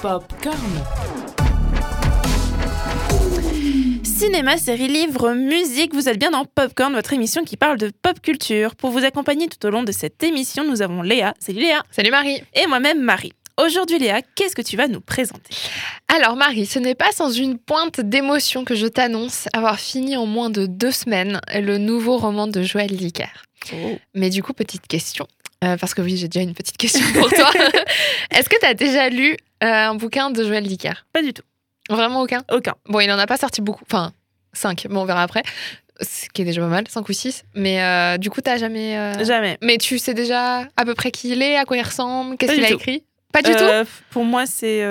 Popcorn. Cinéma, séries, livres, musique, vous êtes bien dans Popcorn, votre émission qui parle de pop culture. Pour vous accompagner tout au long de cette émission, nous avons Léa. Salut Léa. Salut Marie. Et moi-même Marie. Aujourd'hui Léa, qu'est-ce que tu vas nous présenter ? Alors Marie, ce n'est pas sans une pointe d'émotion que je t'annonce avoir fini en moins de 2 semaines le nouveau roman de Joël Dicker. Oh. Mais du coup, petite question, parce que oui, j'ai déjà une petite question pour toi. Est-ce que tu as déjà lu un bouquin de Joël Dicker ? Pas du tout. Vraiment aucun ? Aucun. Bon, il n'en a pas sorti beaucoup, enfin 5, bon, on verra après. Ce qui est déjà pas mal, 5 ou 6. Mais du coup, tu n'as jamais... Jamais. Mais tu sais déjà à peu près qui il est, à quoi il ressemble, qu'est-ce qu'il a écrit ? Pas du tout. Pour moi, c'est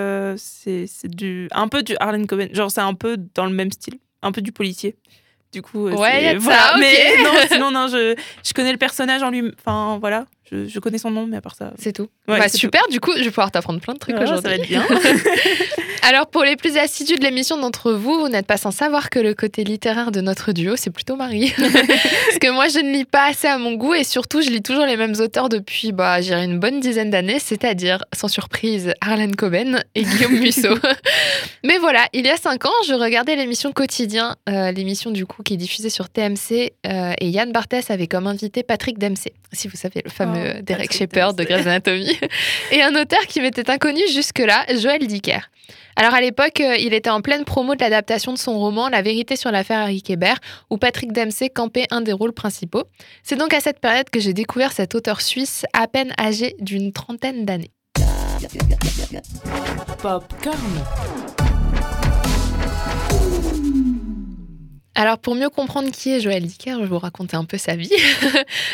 du un peu du Harlan Coben. Genre, c'est un peu dans le même style, un peu du policier. Du coup, ouais, c'est, voilà. Ça, okay. Mais non, sinon non, je connais le personnage en lui. Enfin voilà, je connais son nom, mais à part ça. C'est tout. Ouais, bah c'est super. Tout. Du coup, je vais pouvoir t'apprendre plein de trucs aujourd'hui. Ça va être bien. Alors, pour les plus assidus de l'émission d'entre vous, vous n'êtes pas sans savoir que le côté littéraire de notre duo, c'est plutôt Marie. Parce que moi, je ne lis pas assez à mon goût et surtout, je lis toujours les mêmes auteurs depuis, j'irai une bonne dizaine d'années, c'est-à-dire, sans surprise, Harlan Coben et Guillaume Musso. Mais voilà, il y a 5 ans, je regardais l'émission Quotidien, l'émission du coup qui est diffusée sur TMC, et Yann Barthès avait comme invité Patrick Dempsey, si vous savez, le fameux Derek Shepherd de Grey's Anatomy, et un auteur qui m'était inconnu jusque-là, Joël Dicker. Alors à l'époque, il était en pleine promo de l'adaptation de son roman « La vérité sur l'affaire Harry Quebert » où Patrick Dempsey campait un des rôles principaux. C'est donc à cette période que j'ai découvert cet auteur suisse à peine âgé d'une 30aine d'années. Popcorn. Alors, pour mieux comprendre qui est Joël Dicker, je vais vous raconter un peu sa vie.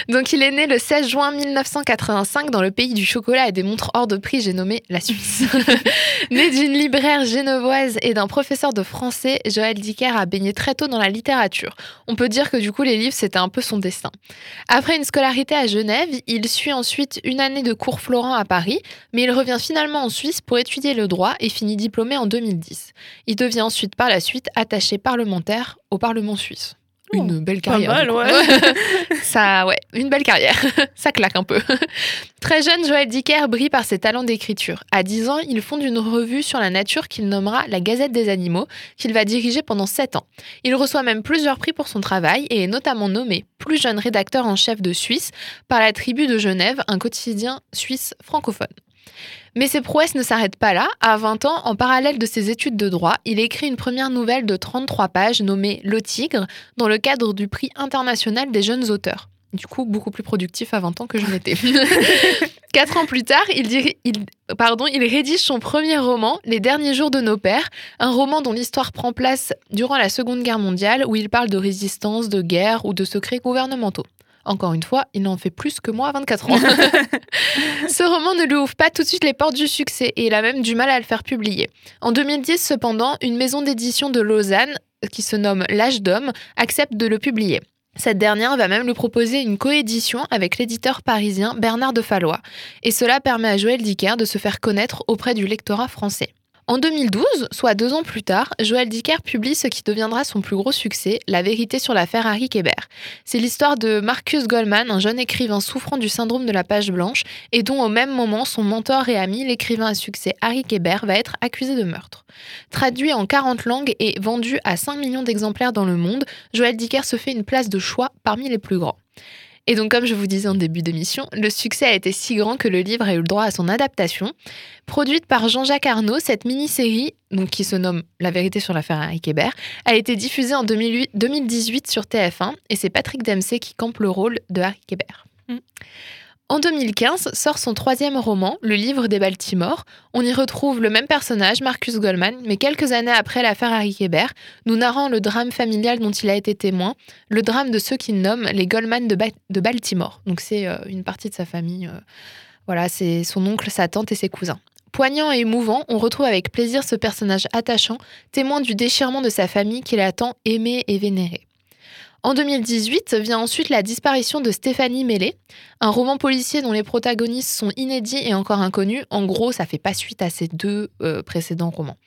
Donc, il est né le 16 juin 1985 dans le pays du chocolat et des montres hors de prix, j'ai nommé la Suisse. Né d'une libraire genevoise et d'un professeur de français, Joël Dicker a baigné très tôt dans la littérature. On peut dire que du coup, les livres, c'était un peu son destin. Après une scolarité à Genève, il suit ensuite une année de cours Florent à Paris, mais il revient finalement en Suisse pour étudier le droit et finit diplômé en 2010. Il devient ensuite par la suite attaché parlementaire au Parlement suisse. Une belle carrière. Pas mal, ouais. Une belle carrière. Ça claque un peu. Très jeune, Joël Dicker brille par ses talents d'écriture. À 10 ans, il fonde une revue sur la nature qu'il nommera la Gazette des animaux, qu'il va diriger pendant 7 ans. Il reçoit même plusieurs prix pour son travail et est notamment nommé plus jeune rédacteur en chef de Suisse par la Tribu de Genève, un quotidien suisse francophone. Mais ses prouesses ne s'arrêtent pas là. À 20 ans, en parallèle de ses études de droit, il écrit une première nouvelle de 33 pages nommée « Le Tigre » dans le cadre du prix international des jeunes auteurs. Du coup, beaucoup plus productif à 20 ans que je n'étais. 4 ans plus tard, il rédige son premier roman, Les derniers jours de nos pères, un roman dont l'histoire prend place durant la Seconde Guerre mondiale où il parle de résistance, de guerre ou de secrets gouvernementaux. Encore une fois, il en fait plus que moi à 24 ans. Ce roman ne lui ouvre pas tout de suite les portes du succès et il a même du mal à le faire publier. En 2010, cependant, une maison d'édition de Lausanne, qui se nomme L'Âge d'Homme, accepte de le publier. Cette dernière va même lui proposer une coédition avec l'éditeur parisien Bernard de Fallois. Et cela permet à Joël Dicker de se faire connaître auprès du lectorat français. En 2012, soit 2 ans plus tard, Joël Dicker publie ce qui deviendra son plus gros succès, La vérité sur l'affaire Harry Quebert. C'est l'histoire de Marcus Goldman, un jeune écrivain souffrant du syndrome de la page blanche et dont au même moment, son mentor et ami, l'écrivain à succès Harry Quebert, va être accusé de meurtre. Traduit en 40 langues et vendu à 5 millions d'exemplaires dans le monde, Joël Dicker se fait une place de choix parmi les plus grands. Et donc, comme je vous disais en début d'émission, le succès a été si grand que le livre a eu le droit à son adaptation. Produite par Jean-Jacques Arnaud, cette mini-série, donc qui se nomme La vérité sur l'affaire Harry Quebert, a été diffusée en 2018 sur TF1 et c'est Patrick Dempsey qui campe le rôle de Harry Quebert. En 2015, sort son 3e roman, Le Livre des Baltimores. On y retrouve le même personnage, Marcus Goldman, mais quelques années après l'affaire Harry Quebert, nous narrant le drame familial dont il a été témoin, le drame de ceux qu'il nomme les Goldman de Baltimore. Donc c'est une partie de sa famille, voilà, c'est son oncle, sa tante et ses cousins. Poignant et émouvant, on retrouve avec plaisir ce personnage attachant, témoin du déchirement de sa famille qu'il a tant aimé et vénéré. En 2018 vient ensuite La disparition de Stéphanie Mailer, un roman policier dont les protagonistes sont inédits et encore inconnus. En gros, ça fait pas suite à ces deux précédents romans.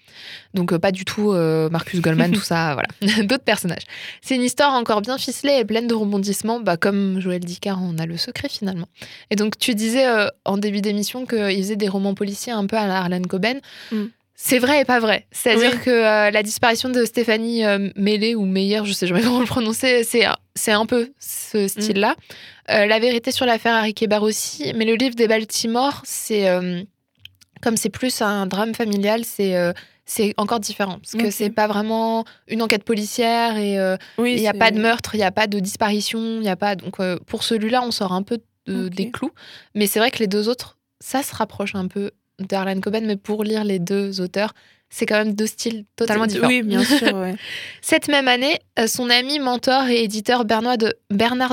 Donc pas du tout Marcus Goldman, tout ça, voilà. D'autres personnages. C'est une histoire encore bien ficelée et pleine de rebondissements, comme Joël Dicker en a le secret finalement. Et donc tu disais en début d'émission qu'il faisait des romans policiers un peu à la Harlan Coben. Mm. C'est vrai et pas vrai. C'est-à-dire que la disparition de Stéphanie Mailer ou Meyer, je sais jamais comment le prononcer, c'est un peu ce style-là. La vérité sur l'affaire Harry Quebert aussi, mais le livre des Baltimores, c'est comme c'est plus un drame familial, c'est encore différent parce que c'est pas vraiment une enquête policière et il y a pas de meurtre, il y a pas de disparition, il y a pas donc pour celui-là, on sort un peu des clous, mais c'est vrai que les deux autres, ça se rapproche un peu d'Harlan Coben, mais pour lire les deux auteurs, c'est quand même deux styles totalement différents. Oui, bien sûr. Ouais. Cette même année, son ami, mentor et éditeur Bernard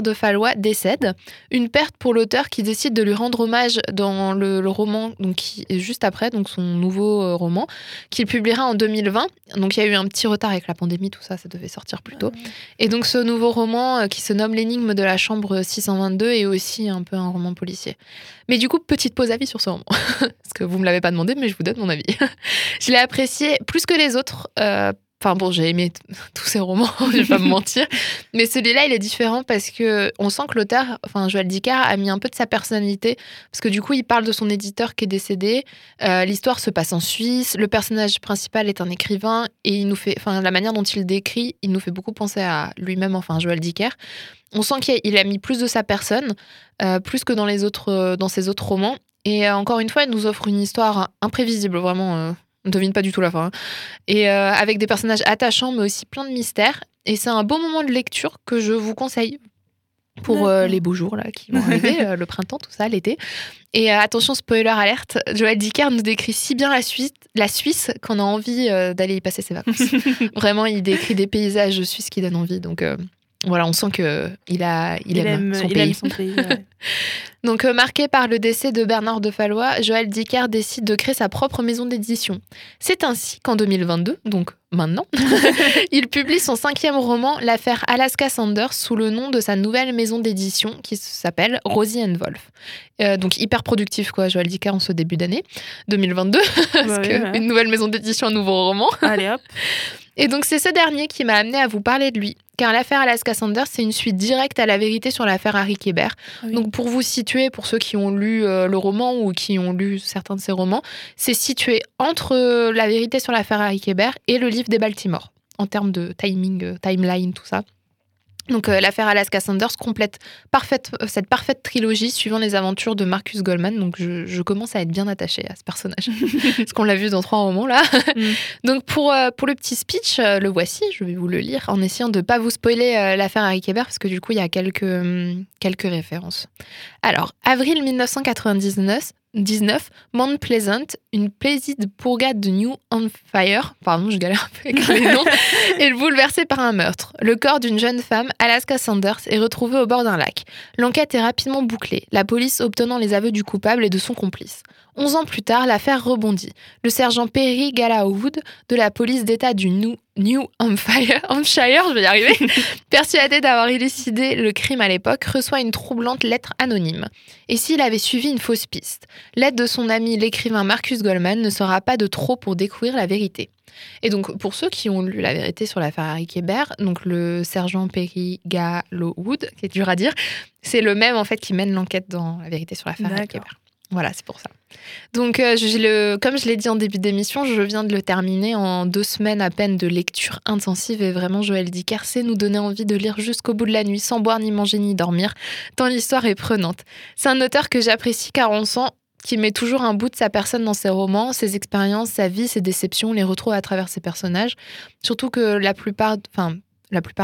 de Fallois décède. Une perte pour l'auteur qui décide de lui rendre hommage dans le roman, donc, qui est juste après, donc son nouveau roman, qu'il publiera en 2020. Donc il y a eu un petit retard avec la pandémie, tout ça, ça devait sortir plus tôt. Et donc ce nouveau roman qui se nomme L'énigme de la chambre 622 est aussi un peu un roman policier. Mais du coup, petite pause avis sur ce roman. Parce que vous me l'avez pas demandé, mais je vous donne mon avis. Je l'ai apprécié plus que les autres. J'ai aimé tous ces romans, je vais pas me mentir. Mais celui-là, il est différent parce qu'on sent que l'auteur, Joël Dicker, a mis un peu de sa personnalité. Parce que du coup, il parle de son éditeur qui est décédé. L'histoire se passe en Suisse. Le personnage principal est un écrivain. Et il nous fait, la manière dont il décrit, il nous fait beaucoup penser à lui-même, Joël Dicker. On sent qu'il a mis plus de sa personne, plus que dans ses autres romans. Et encore une fois, il nous offre une histoire imprévisible, vraiment. On ne devine pas du tout la fin. Hein. Et avec des personnages attachants, mais aussi plein de mystères. Et c'est un beau moment de lecture que je vous conseille pour les beaux jours là, qui vont arriver, le printemps, tout ça, l'été. Et attention, spoiler alerte, Joël Dicker nous décrit si bien la Suisse qu'on a envie d'aller y passer ses vacances. Vraiment, il décrit des paysages suisses qui donnent envie, donc... Voilà, on sent qu'il aime son pays. Ouais. Donc, marqué par le décès de Bernard de Fallois, Joël Dicker décide de créer sa propre maison d'édition. C'est ainsi qu'en 2022, donc maintenant, il publie son 5e roman, L'affaire Alaska Sanders, sous le nom de sa nouvelle maison d'édition qui s'appelle Rosie & Wolf. Donc, hyper productif, quoi, Joël Dicker, en ce début d'année 2022. Une nouvelle maison d'édition, un nouveau roman. Allez hop. Et donc, c'est ce dernier qui m'a amené à vous parler de lui. Car l'affaire Alaska Sanders, c'est une suite directe à la vérité sur l'affaire Harry Quebert. Oui. Donc, pour vous situer, pour ceux qui ont lu le roman ou qui ont lu certains de ses romans, c'est situé entre la vérité sur l'affaire Harry Quebert et le livre des Baltimores, en termes de timing, timeline, tout ça. Donc, l'affaire Alaska Sanders complète cette parfaite trilogie suivant les aventures de Marcus Goldman. Donc, je commence à être bien attachée à ce personnage, parce qu'on l'a vu dans 3 romans, là. Donc, pour le petit speech, le voici, je vais vous le lire, en essayant de ne pas vous spoiler l'affaire Harry Quebert, parce que du coup, il y a quelques références. Alors, avril 1999, Mount Pleasant, une paisible bourgade de New Hampshire, pardon, je galère un peu avec les noms, est bouleversée par un meurtre. Le corps d'une jeune femme, Alaska Sanders, est retrouvé au bord d'un lac. L'enquête est rapidement bouclée, la police obtenant les aveux du coupable et de son complice. 11 ans plus tard, l'affaire rebondit. Le sergent Perry Gallowwood de la police d'État du New Hampshire, je vais y arriver, persuadé d'avoir élucidé le crime à l'époque, reçoit une troublante lettre anonyme. Et s'il avait suivi une fausse piste, l'aide de son ami l'écrivain Marcus Goldman ne sera pas de trop pour découvrir la vérité. Et donc, pour ceux qui ont lu la vérité sur l'affaire Harry Quebert, donc le sergent Perry Gallowwood, qui est dur à dire, c'est le même en fait qui mène l'enquête dans la vérité sur l'affaire Harry Quebert. Voilà, c'est pour ça. Donc, comme je l'ai dit en début d'émission, je viens de le terminer en 2 semaines à peine de lecture intensive. Et vraiment, Joël Dicker sait nous donner envie de lire jusqu'au bout de la nuit, sans boire, ni manger, ni dormir, tant l'histoire est prenante. C'est un auteur que j'apprécie car on sent qu'il met toujours un bout de sa personne dans ses romans, ses expériences, sa vie, ses déceptions, on les retrouve à travers ses personnages. Surtout que la plupart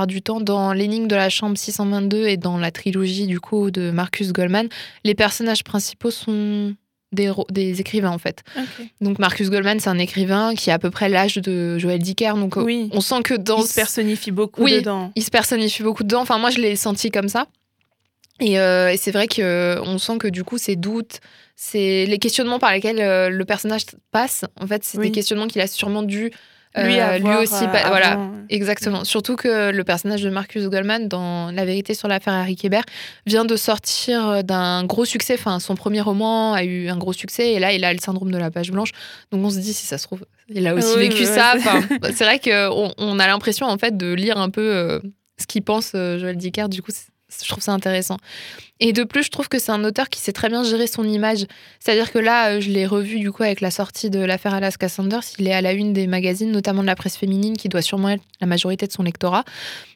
du temps, dans l'énigme de la chambre 622 et dans la trilogie du coup de Marcus Goldman, les personnages principaux sont des écrivains en fait. Okay. Donc Marcus Goldman, c'est un écrivain qui a à peu près l'âge de Joël Dicker, donc on sent que dans... Il se personnifie beaucoup dedans. Il se personnifie beaucoup dedans, enfin moi je l'ai senti comme ça. Et c'est vrai qu'on sent que du coup, ces doutes, les questionnements par lesquels le personnage passe, en fait, c'est des questionnements qu'il a sûrement dû Lui aussi, voilà, exactement. Surtout que le personnage de Marcus Goldman dans La vérité sur l'affaire Harry Quebert vient de sortir d'un gros succès. Enfin, son premier roman a eu un gros succès et là, il a le syndrome de la page blanche. Donc on se dit, si ça se trouve, il a aussi vécu ça. Enfin, c'est vrai qu'on a l'impression en fait de lire un peu ce qu'il pense Joël Dicker. Du coup, je trouve ça intéressant. Et de plus, je trouve que c'est un auteur qui sait très bien gérer son image. C'est-à-dire que là, je l'ai revu du coup avec la sortie de l'affaire Alaska Sanders. Il est à la une des magazines, notamment de la presse féminine, qui doit sûrement être la majorité de son lectorat.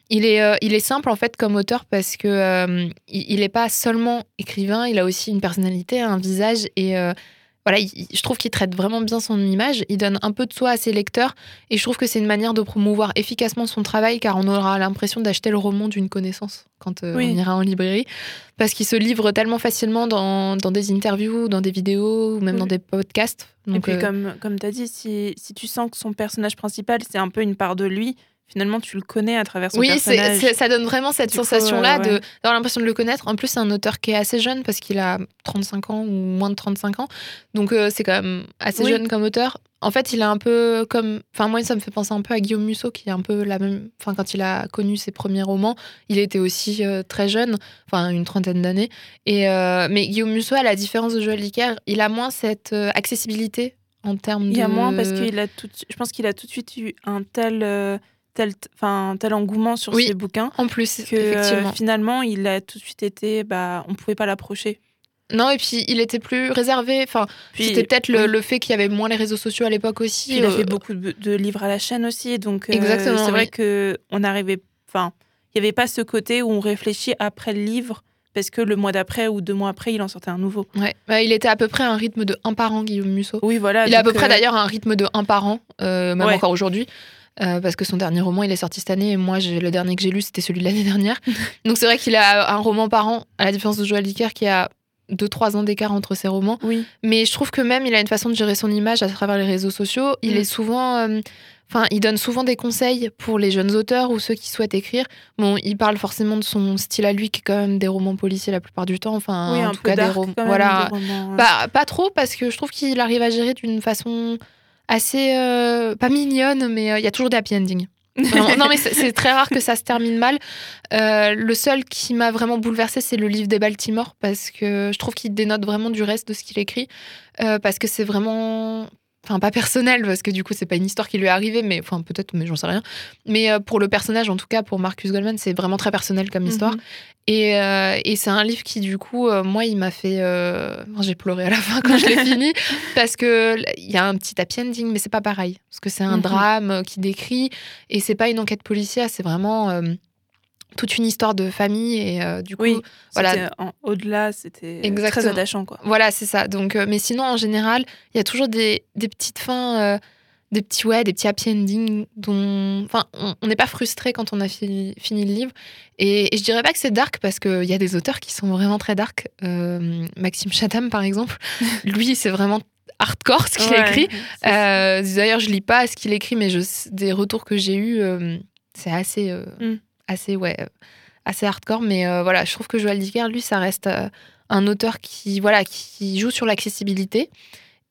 Il est simple en fait comme auteur parce que il n'est pas seulement écrivain, il a aussi une personnalité, un visage et... Voilà, je trouve qu'il traite vraiment bien son image, il donne un peu de soi à ses lecteurs et je trouve que c'est une manière de promouvoir efficacement son travail car on aura l'impression d'acheter le roman d'une connaissance quand on ira en librairie parce qu'il se livre tellement facilement dans des interviews, dans des vidéos ou même dans des podcasts. Donc, et puis comme tu as dit, si tu sens que son personnage principal c'est un peu une part de lui... Finalement, tu le connais à travers son personnage. Oui, ça donne vraiment cette sensation-là d'avoir l'impression de le connaître. En plus, c'est un auteur qui est assez jeune parce qu'il a 35 ans ou moins de 35 ans. Donc, c'est quand même assez jeune comme auteur. En fait, il a un peu comme... Enfin, moi, ça me fait penser un peu à Guillaume Musso, qui est un peu la même... Enfin, quand il a connu ses premiers romans, il était aussi très jeune, enfin, une trentaine d'années. Mais Guillaume Musso, à la différence de Joël Dicker, il a moins cette accessibilité en termes de... Il y a moins parce qu'il a tout... Je pense qu'il a tout de suite eu un tel engouement sur ses bouquins. En plus, que, effectivement. Finalement, il a tout de suite été... Bah, on ne pouvait pas l'approcher. Non, et puis il était plus réservé. Enfin, c'était peut-être le fait qu'il y avait moins les réseaux sociaux à l'époque aussi. Puis, il a fait beaucoup de livres à la chaîne aussi. Donc, exactement, c'est vrai qu'on arrivait... Enfin, il n'y avait pas ce côté où on réfléchit après le livre parce que le mois d'après ou 2 mois après, il en sortait un nouveau. Ouais. Bah, il était à peu près à un rythme de 1 par an, Guillaume Musso. Oui, voilà. Il est à peu près d'ailleurs à un rythme de 1 par an, même encore aujourd'hui. Parce que son dernier roman, il est sorti cette année et moi, le dernier que j'ai lu, c'était celui de l'année dernière. Donc c'est vrai qu'il a un roman par an, à la différence de Joël Dicker qui a 2-3 ans d'écart entre ses romans. Oui. Mais je trouve que même, il a une façon de gérer son image à travers les réseaux sociaux. Il est souvent... il donne souvent des conseils pour les jeunes auteurs ou ceux qui souhaitent écrire. Bon, il parle forcément de son style à lui, qui est quand même des romans policiers la plupart du temps. Enfin, en tout cas, des romans... Voilà. Pas trop, parce que je trouve qu'il arrive à gérer d'une façon... assez pas mignonne, mais il y a toujours des happy endings. Non, mais c'est très rare que ça se termine mal. Le seul qui m'a vraiment bouleversée, c'est le livre des Baltimores, parce que je trouve qu'il dénote vraiment du reste de ce qu'il écrit, parce que c'est vraiment... Enfin, pas personnel, parce que du coup, c'est pas une histoire qui lui est arrivée, mais enfin, peut-être, mais j'en sais rien. Mais pour le personnage, en tout cas, pour Marcus Goldman, c'est vraiment très personnel comme histoire. Et c'est un livre qui, du coup, moi, il m'a fait... J'ai pleuré à la fin quand je l'ai fini, parce qu'il y a un petit happy ending, mais c'est pas pareil. Parce que c'est un drame qui décrit, et c'est pas une enquête policière, c'est vraiment... toute une histoire de famille et du coup voilà, au-delà c'était très attachant quoi. Voilà, c'est ça. Donc mais sinon en général, il y a toujours des petites fins des petits happy endings dont enfin on n'est pas frustré quand on a fini le livre et je dirais pas que c'est dark parce que il y a des auteurs qui sont vraiment très dark, Maxime Chatham par exemple, lui c'est vraiment hardcore ce qu'il écrit. D'ailleurs, je lis pas ce qu'il écrit mais des retours que j'ai eu c'est assez assez hardcore, mais voilà, je trouve que Joël Dicker, lui, ça reste un auteur qui joue sur l'accessibilité.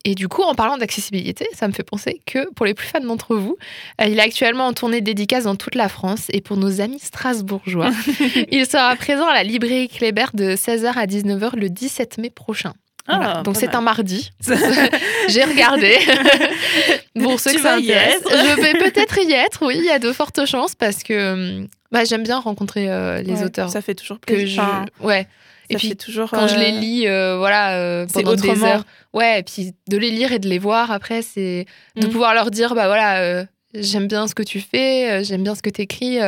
Et du coup, en parlant d'accessibilité, ça me fait penser que pour les plus fans d'entre vous, il est actuellement en tournée de dédicaces dans toute la France. Et pour nos amis strasbourgeois, il sera présent à la librairie Kléber de 16h à 19h le 17 mai prochain. Voilà. Ah, donc c'est un mardi. J'ai regardé. Pour ceux que ça intéresse, je vais peut-être y être. Oui, il y a de fortes chances parce que j'aime bien rencontrer les auteurs. Ça fait toujours plaisir. Et puis toujours, quand je les lis, pendant des heures. Ouais. Et puis de les lire et de les voir après, c'est de pouvoir leur dire, j'aime bien ce que tu fais, j'aime bien ce que t'écris.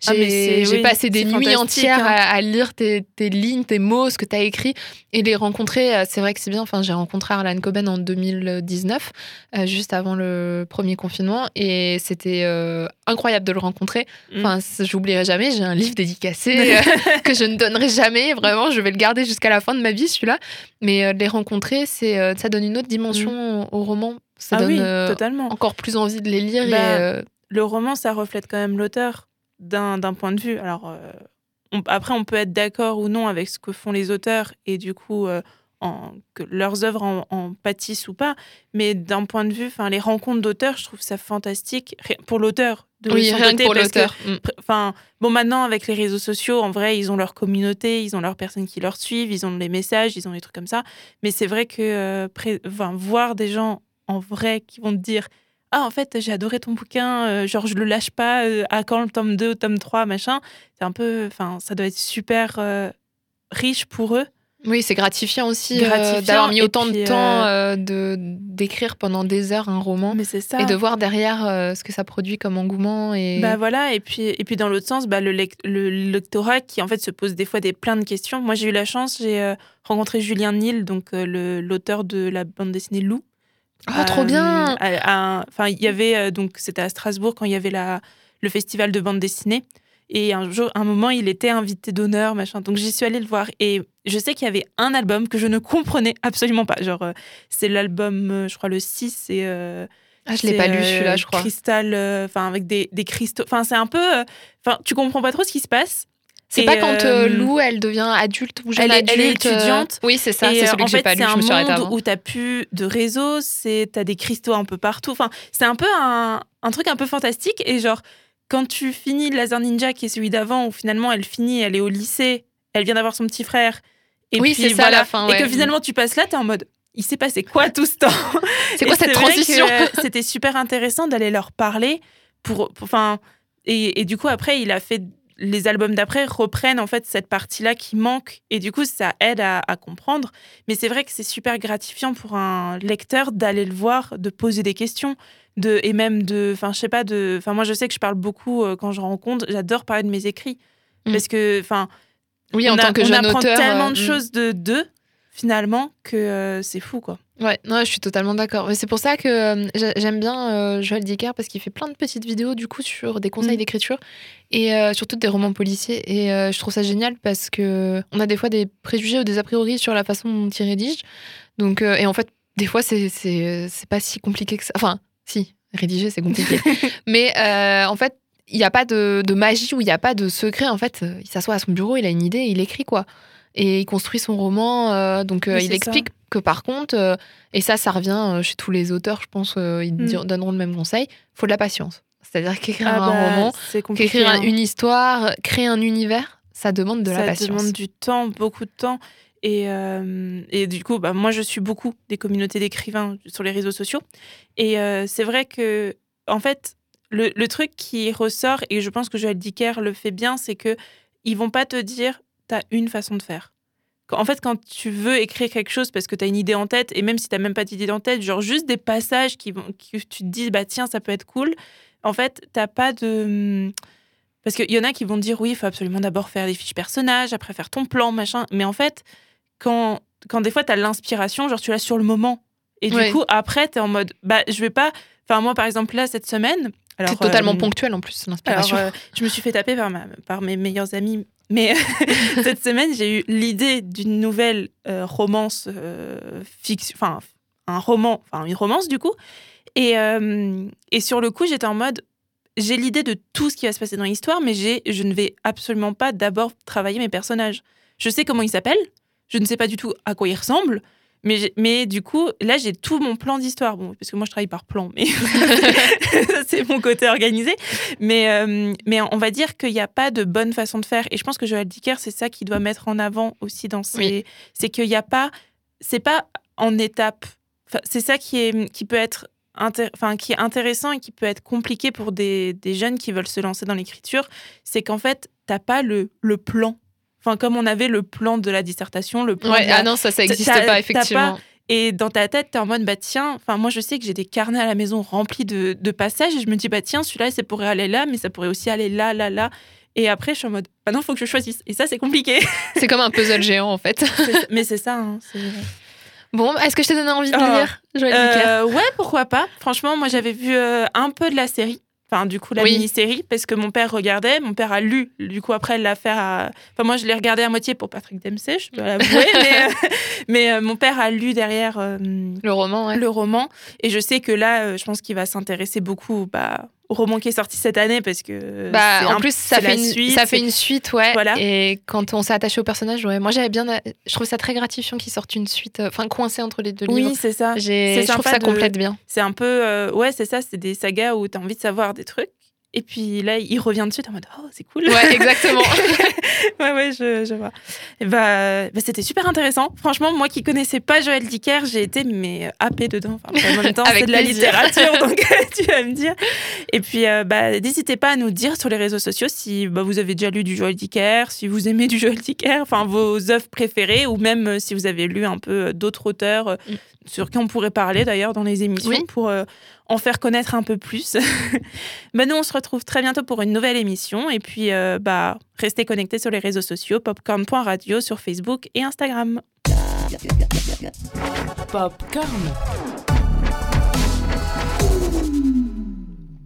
J'ai passé des nuits entières à lire tes lignes, tes mots, ce que t'as écrit et les rencontrer. C'est vrai que c'est bien. Enfin, j'ai rencontré Harlan Coben en 2019, juste avant le premier confinement, et c'était incroyable de le rencontrer. Enfin, j'oublierai jamais. J'ai un livre dédicacé que je ne donnerai jamais. Vraiment, je vais le garder jusqu'à la fin de ma vie, celui-là. Mais les rencontrer, ça donne une autre dimension au roman. Ça donne encore plus envie de les lire. Le roman, ça reflète quand même l'auteur d'un point de vue. Alors, après, on peut être d'accord ou non avec ce que font les auteurs et du coup, que leurs œuvres en pâtissent ou pas, mais d'un point de vue, enfin, les rencontres d'auteurs, je trouve ça fantastique pour l'auteur. Oui, rien que pour l'auteur. Enfin, bon, maintenant avec les réseaux sociaux, en vrai, ils ont leur communauté, ils ont leurs personnes qui leur suivent, ils ont les messages, ils ont des trucs comme ça. Mais c'est vrai que voir des gens en vrai qui vont te dire ah, en fait, j'ai adoré ton bouquin, genre je le lâche pas, à quand le tome 2, tome 3, machin, c'est un peu, enfin, ça doit être super riche pour eux. Oui, c'est gratifiant aussi d'avoir mis autant de temps d'écrire pendant des heures un roman. Mais c'est ça. Et de voir derrière ce que ça produit comme engouement. Et... Bah voilà, et puis dans l'autre sens, bah, le lectorat qui en fait se pose des fois plein de questions. Moi j'ai eu la chance, j'ai rencontré Julien Nil, donc l'auteur de la bande dessinée Lou. Ah, trop bien. Enfin, il y avait donc c'était à Strasbourg quand il y avait le festival de bande dessinée. Et un moment, il était invité d'honneur, machin. Donc, j'y suis allée le voir. Et je sais qu'il y avait un album que je ne comprenais absolument pas. Genre, c'est l'album, je crois, le 6. Et, je ne l'ai pas lu, celui-là, je crois. Cristal, enfin, avec des cristaux. Enfin, c'est un peu... Enfin, tu ne comprends pas trop ce qui se passe. C'est pas quand Lou, elle devient adulte ou jeune adulte. Elle est étudiante. Oui, c'est ça, et c'est celui que j'ai pas lu, je me suis arrêtée avant. En fait, c'est un monde où t'as plus de réseau, t'as des cristaux un peu partout. Enfin, c'est un peu un truc un peu fantastique. Et genre... Quand tu finis Laser Ninja, qui est celui d'avant, où finalement elle finit, elle est au lycée, elle vient d'avoir son petit frère, et oui, puis c'est ça, voilà, à la fin, ouais. Et que finalement tu passes là, t'es en mode, il s'est passé quoi tout ce temps ? C'est quoi cette transition ? C'était super intéressant d'aller leur parler pour enfin, et du coup après il a fait les albums d'après reprennent en fait cette partie-là qui manque, et du coup ça aide à comprendre. Mais c'est vrai que c'est super gratifiant pour un lecteur d'aller le voir, de poser des questions. Et même de... Enfin, je sais pas, de... Enfin, moi, je sais que je parle beaucoup quand je rencontre. J'adore parler de mes écrits. Parce que, enfin... Oui, en tant que jeune auteur... On apprend tellement de choses d'eux, finalement, que c'est fou, quoi. Ouais, je suis totalement d'accord. Mais c'est pour ça que j'aime bien Joël Dicker, parce qu'il fait plein de petites vidéos, du coup, sur des conseils d'écriture, et surtout des romans policiers. Et je trouve ça génial, parce que on a des fois des préjugés ou des a priori sur la façon dont il rédige. Donc, et en fait, des fois, c'est pas si compliqué que ça. Enfin... Si, rédiger, c'est compliqué. Mais en fait, il n'y a pas de magie ou il n'y a pas de secret. En fait, il s'assoit à son bureau, il a une idée, il écrit, quoi. Et il construit son roman. Donc, oui, il explique ça. Que par contre, et ça revient chez tous les auteurs, je pense, ils donneront le même conseil, il faut de la patience. C'est-à-dire qu'écrire un roman, qu'écrire une histoire, créer un univers, ça demande de la patience. Ça demande du temps, beaucoup de temps. Et du coup, bah, moi, je suis beaucoup des communautés d'écrivains sur les réseaux sociaux. Et c'est vrai que, en fait, le truc qui ressort, et je pense que Joël Dicker le fait bien, c'est qu'ils ne vont pas te dire « t'as une façon de faire ». En fait, quand tu veux écrire quelque chose parce que t'as une idée en tête, et même si t'as même pas d'idée en tête, genre juste des passages qui tu te dis « bah tiens, ça peut être cool », en fait, t'as pas de... Parce qu'il y en a qui vont te dire « oui, il faut absolument d'abord faire des fiches personnages, après faire ton plan, machin ». Mais en fait... Quand des fois, t'as l'inspiration, genre tu l'as sur le moment. Et du coup, après, t'es en mode, bah, je vais pas... Enfin, moi, par exemple, là, cette semaine... Alors, c'est totalement ponctuel, en plus, l'inspiration. Alors, je me suis fait taper par mes meilleurs amis. Mais cette semaine, j'ai eu l'idée d'une nouvelle romance fiction... Enfin, une romance, du coup. Et sur le coup, j'étais en mode... J'ai l'idée de tout ce qui va se passer dans l'histoire, mais je ne vais absolument pas d'abord travailler mes personnages. Je sais comment ils s'appellent. Je ne sais pas du tout à quoi il ressemble, mais du coup, là, j'ai tout mon plan d'histoire. Bon, parce que moi, je travaille par plan, mais c'est mon côté organisé. Mais on va dire qu'il n'y a pas de bonne façon de faire. Et je pense que Joël Dicker, c'est ça qu'il doit mettre en avant aussi dans ses... Oui. C'est qu'il n'y a pas... C'est pas en étapes. Enfin, c'est ça qui peut être... qui est intéressant et qui peut être compliqué pour des jeunes qui veulent se lancer dans l'écriture. C'est qu'en fait, tu n'as pas le plan. Enfin, comme on avait le plan de la dissertation, le plan... Ouais, ah non, ça n'existe pas, effectivement. Et dans ta tête, t'es en mode, bah tiens... Enfin, moi, je sais que j'ai des carnets à la maison remplis de passages, et je me dis, bah tiens, celui-là, ça pourrait aller là, mais ça pourrait aussi aller là, là, là. Et après, je suis en mode, bah non, il faut que je choisisse. Et ça, c'est compliqué. C'est comme un puzzle géant, en fait. Mais c'est ça, hein, c'est... Bon, est-ce que je t'ai donné envie de le lire, Joël Dicker ? Ouais, pourquoi pas. Franchement, moi, j'avais vu un peu de la série. Enfin, du coup, la mini-série, parce que mon père regardait, mon père a lu, du coup, après, l'affaire a... Enfin, moi, je l'ai regardé à moitié pour Patrick Dempsey, je dois l'avouer, mais mon père a lu derrière... le roman, ouais. Le roman, et je sais que là, je pense qu'il va s'intéresser beaucoup, bah, roman qui est sorti cette année parce que ça fait une suite ouais, voilà. Et quand on s'est attaché au personnage, ouais, moi j'avais bien, je trouve ça très gratifiant qu'ils sortent une suite, enfin coincée entre les deux livres. Oui, c'est ça. Je trouve ça complète bien. C'est un peu ouais, c'est ça, c'est des sagas où t'as envie de savoir des trucs et puis là il revient dessus en mode oh c'est cool. Ouais, exactement. ouais, je vois. Et bah c'était super intéressant. Franchement, moi qui connaissais pas Joël Dicker, j'ai été mais happée dedans. Enfin, en même temps, c'est de la littérature, donc tu vas me dire. Et puis n'hésitez pas à nous dire sur les réseaux sociaux si vous avez déjà lu du Joël Dicker, si vous aimez du Joël Dicker, enfin vos œuvres préférées, ou même si vous avez lu un peu d'autres auteurs sur qui on pourrait parler d'ailleurs dans les émissions pour en faire connaître un peu plus. Nous on se retrouve très bientôt pour une nouvelle émission et puis restez connectés sur les réseaux sociaux popcorn.radio sur Facebook et Instagram. Popcorn.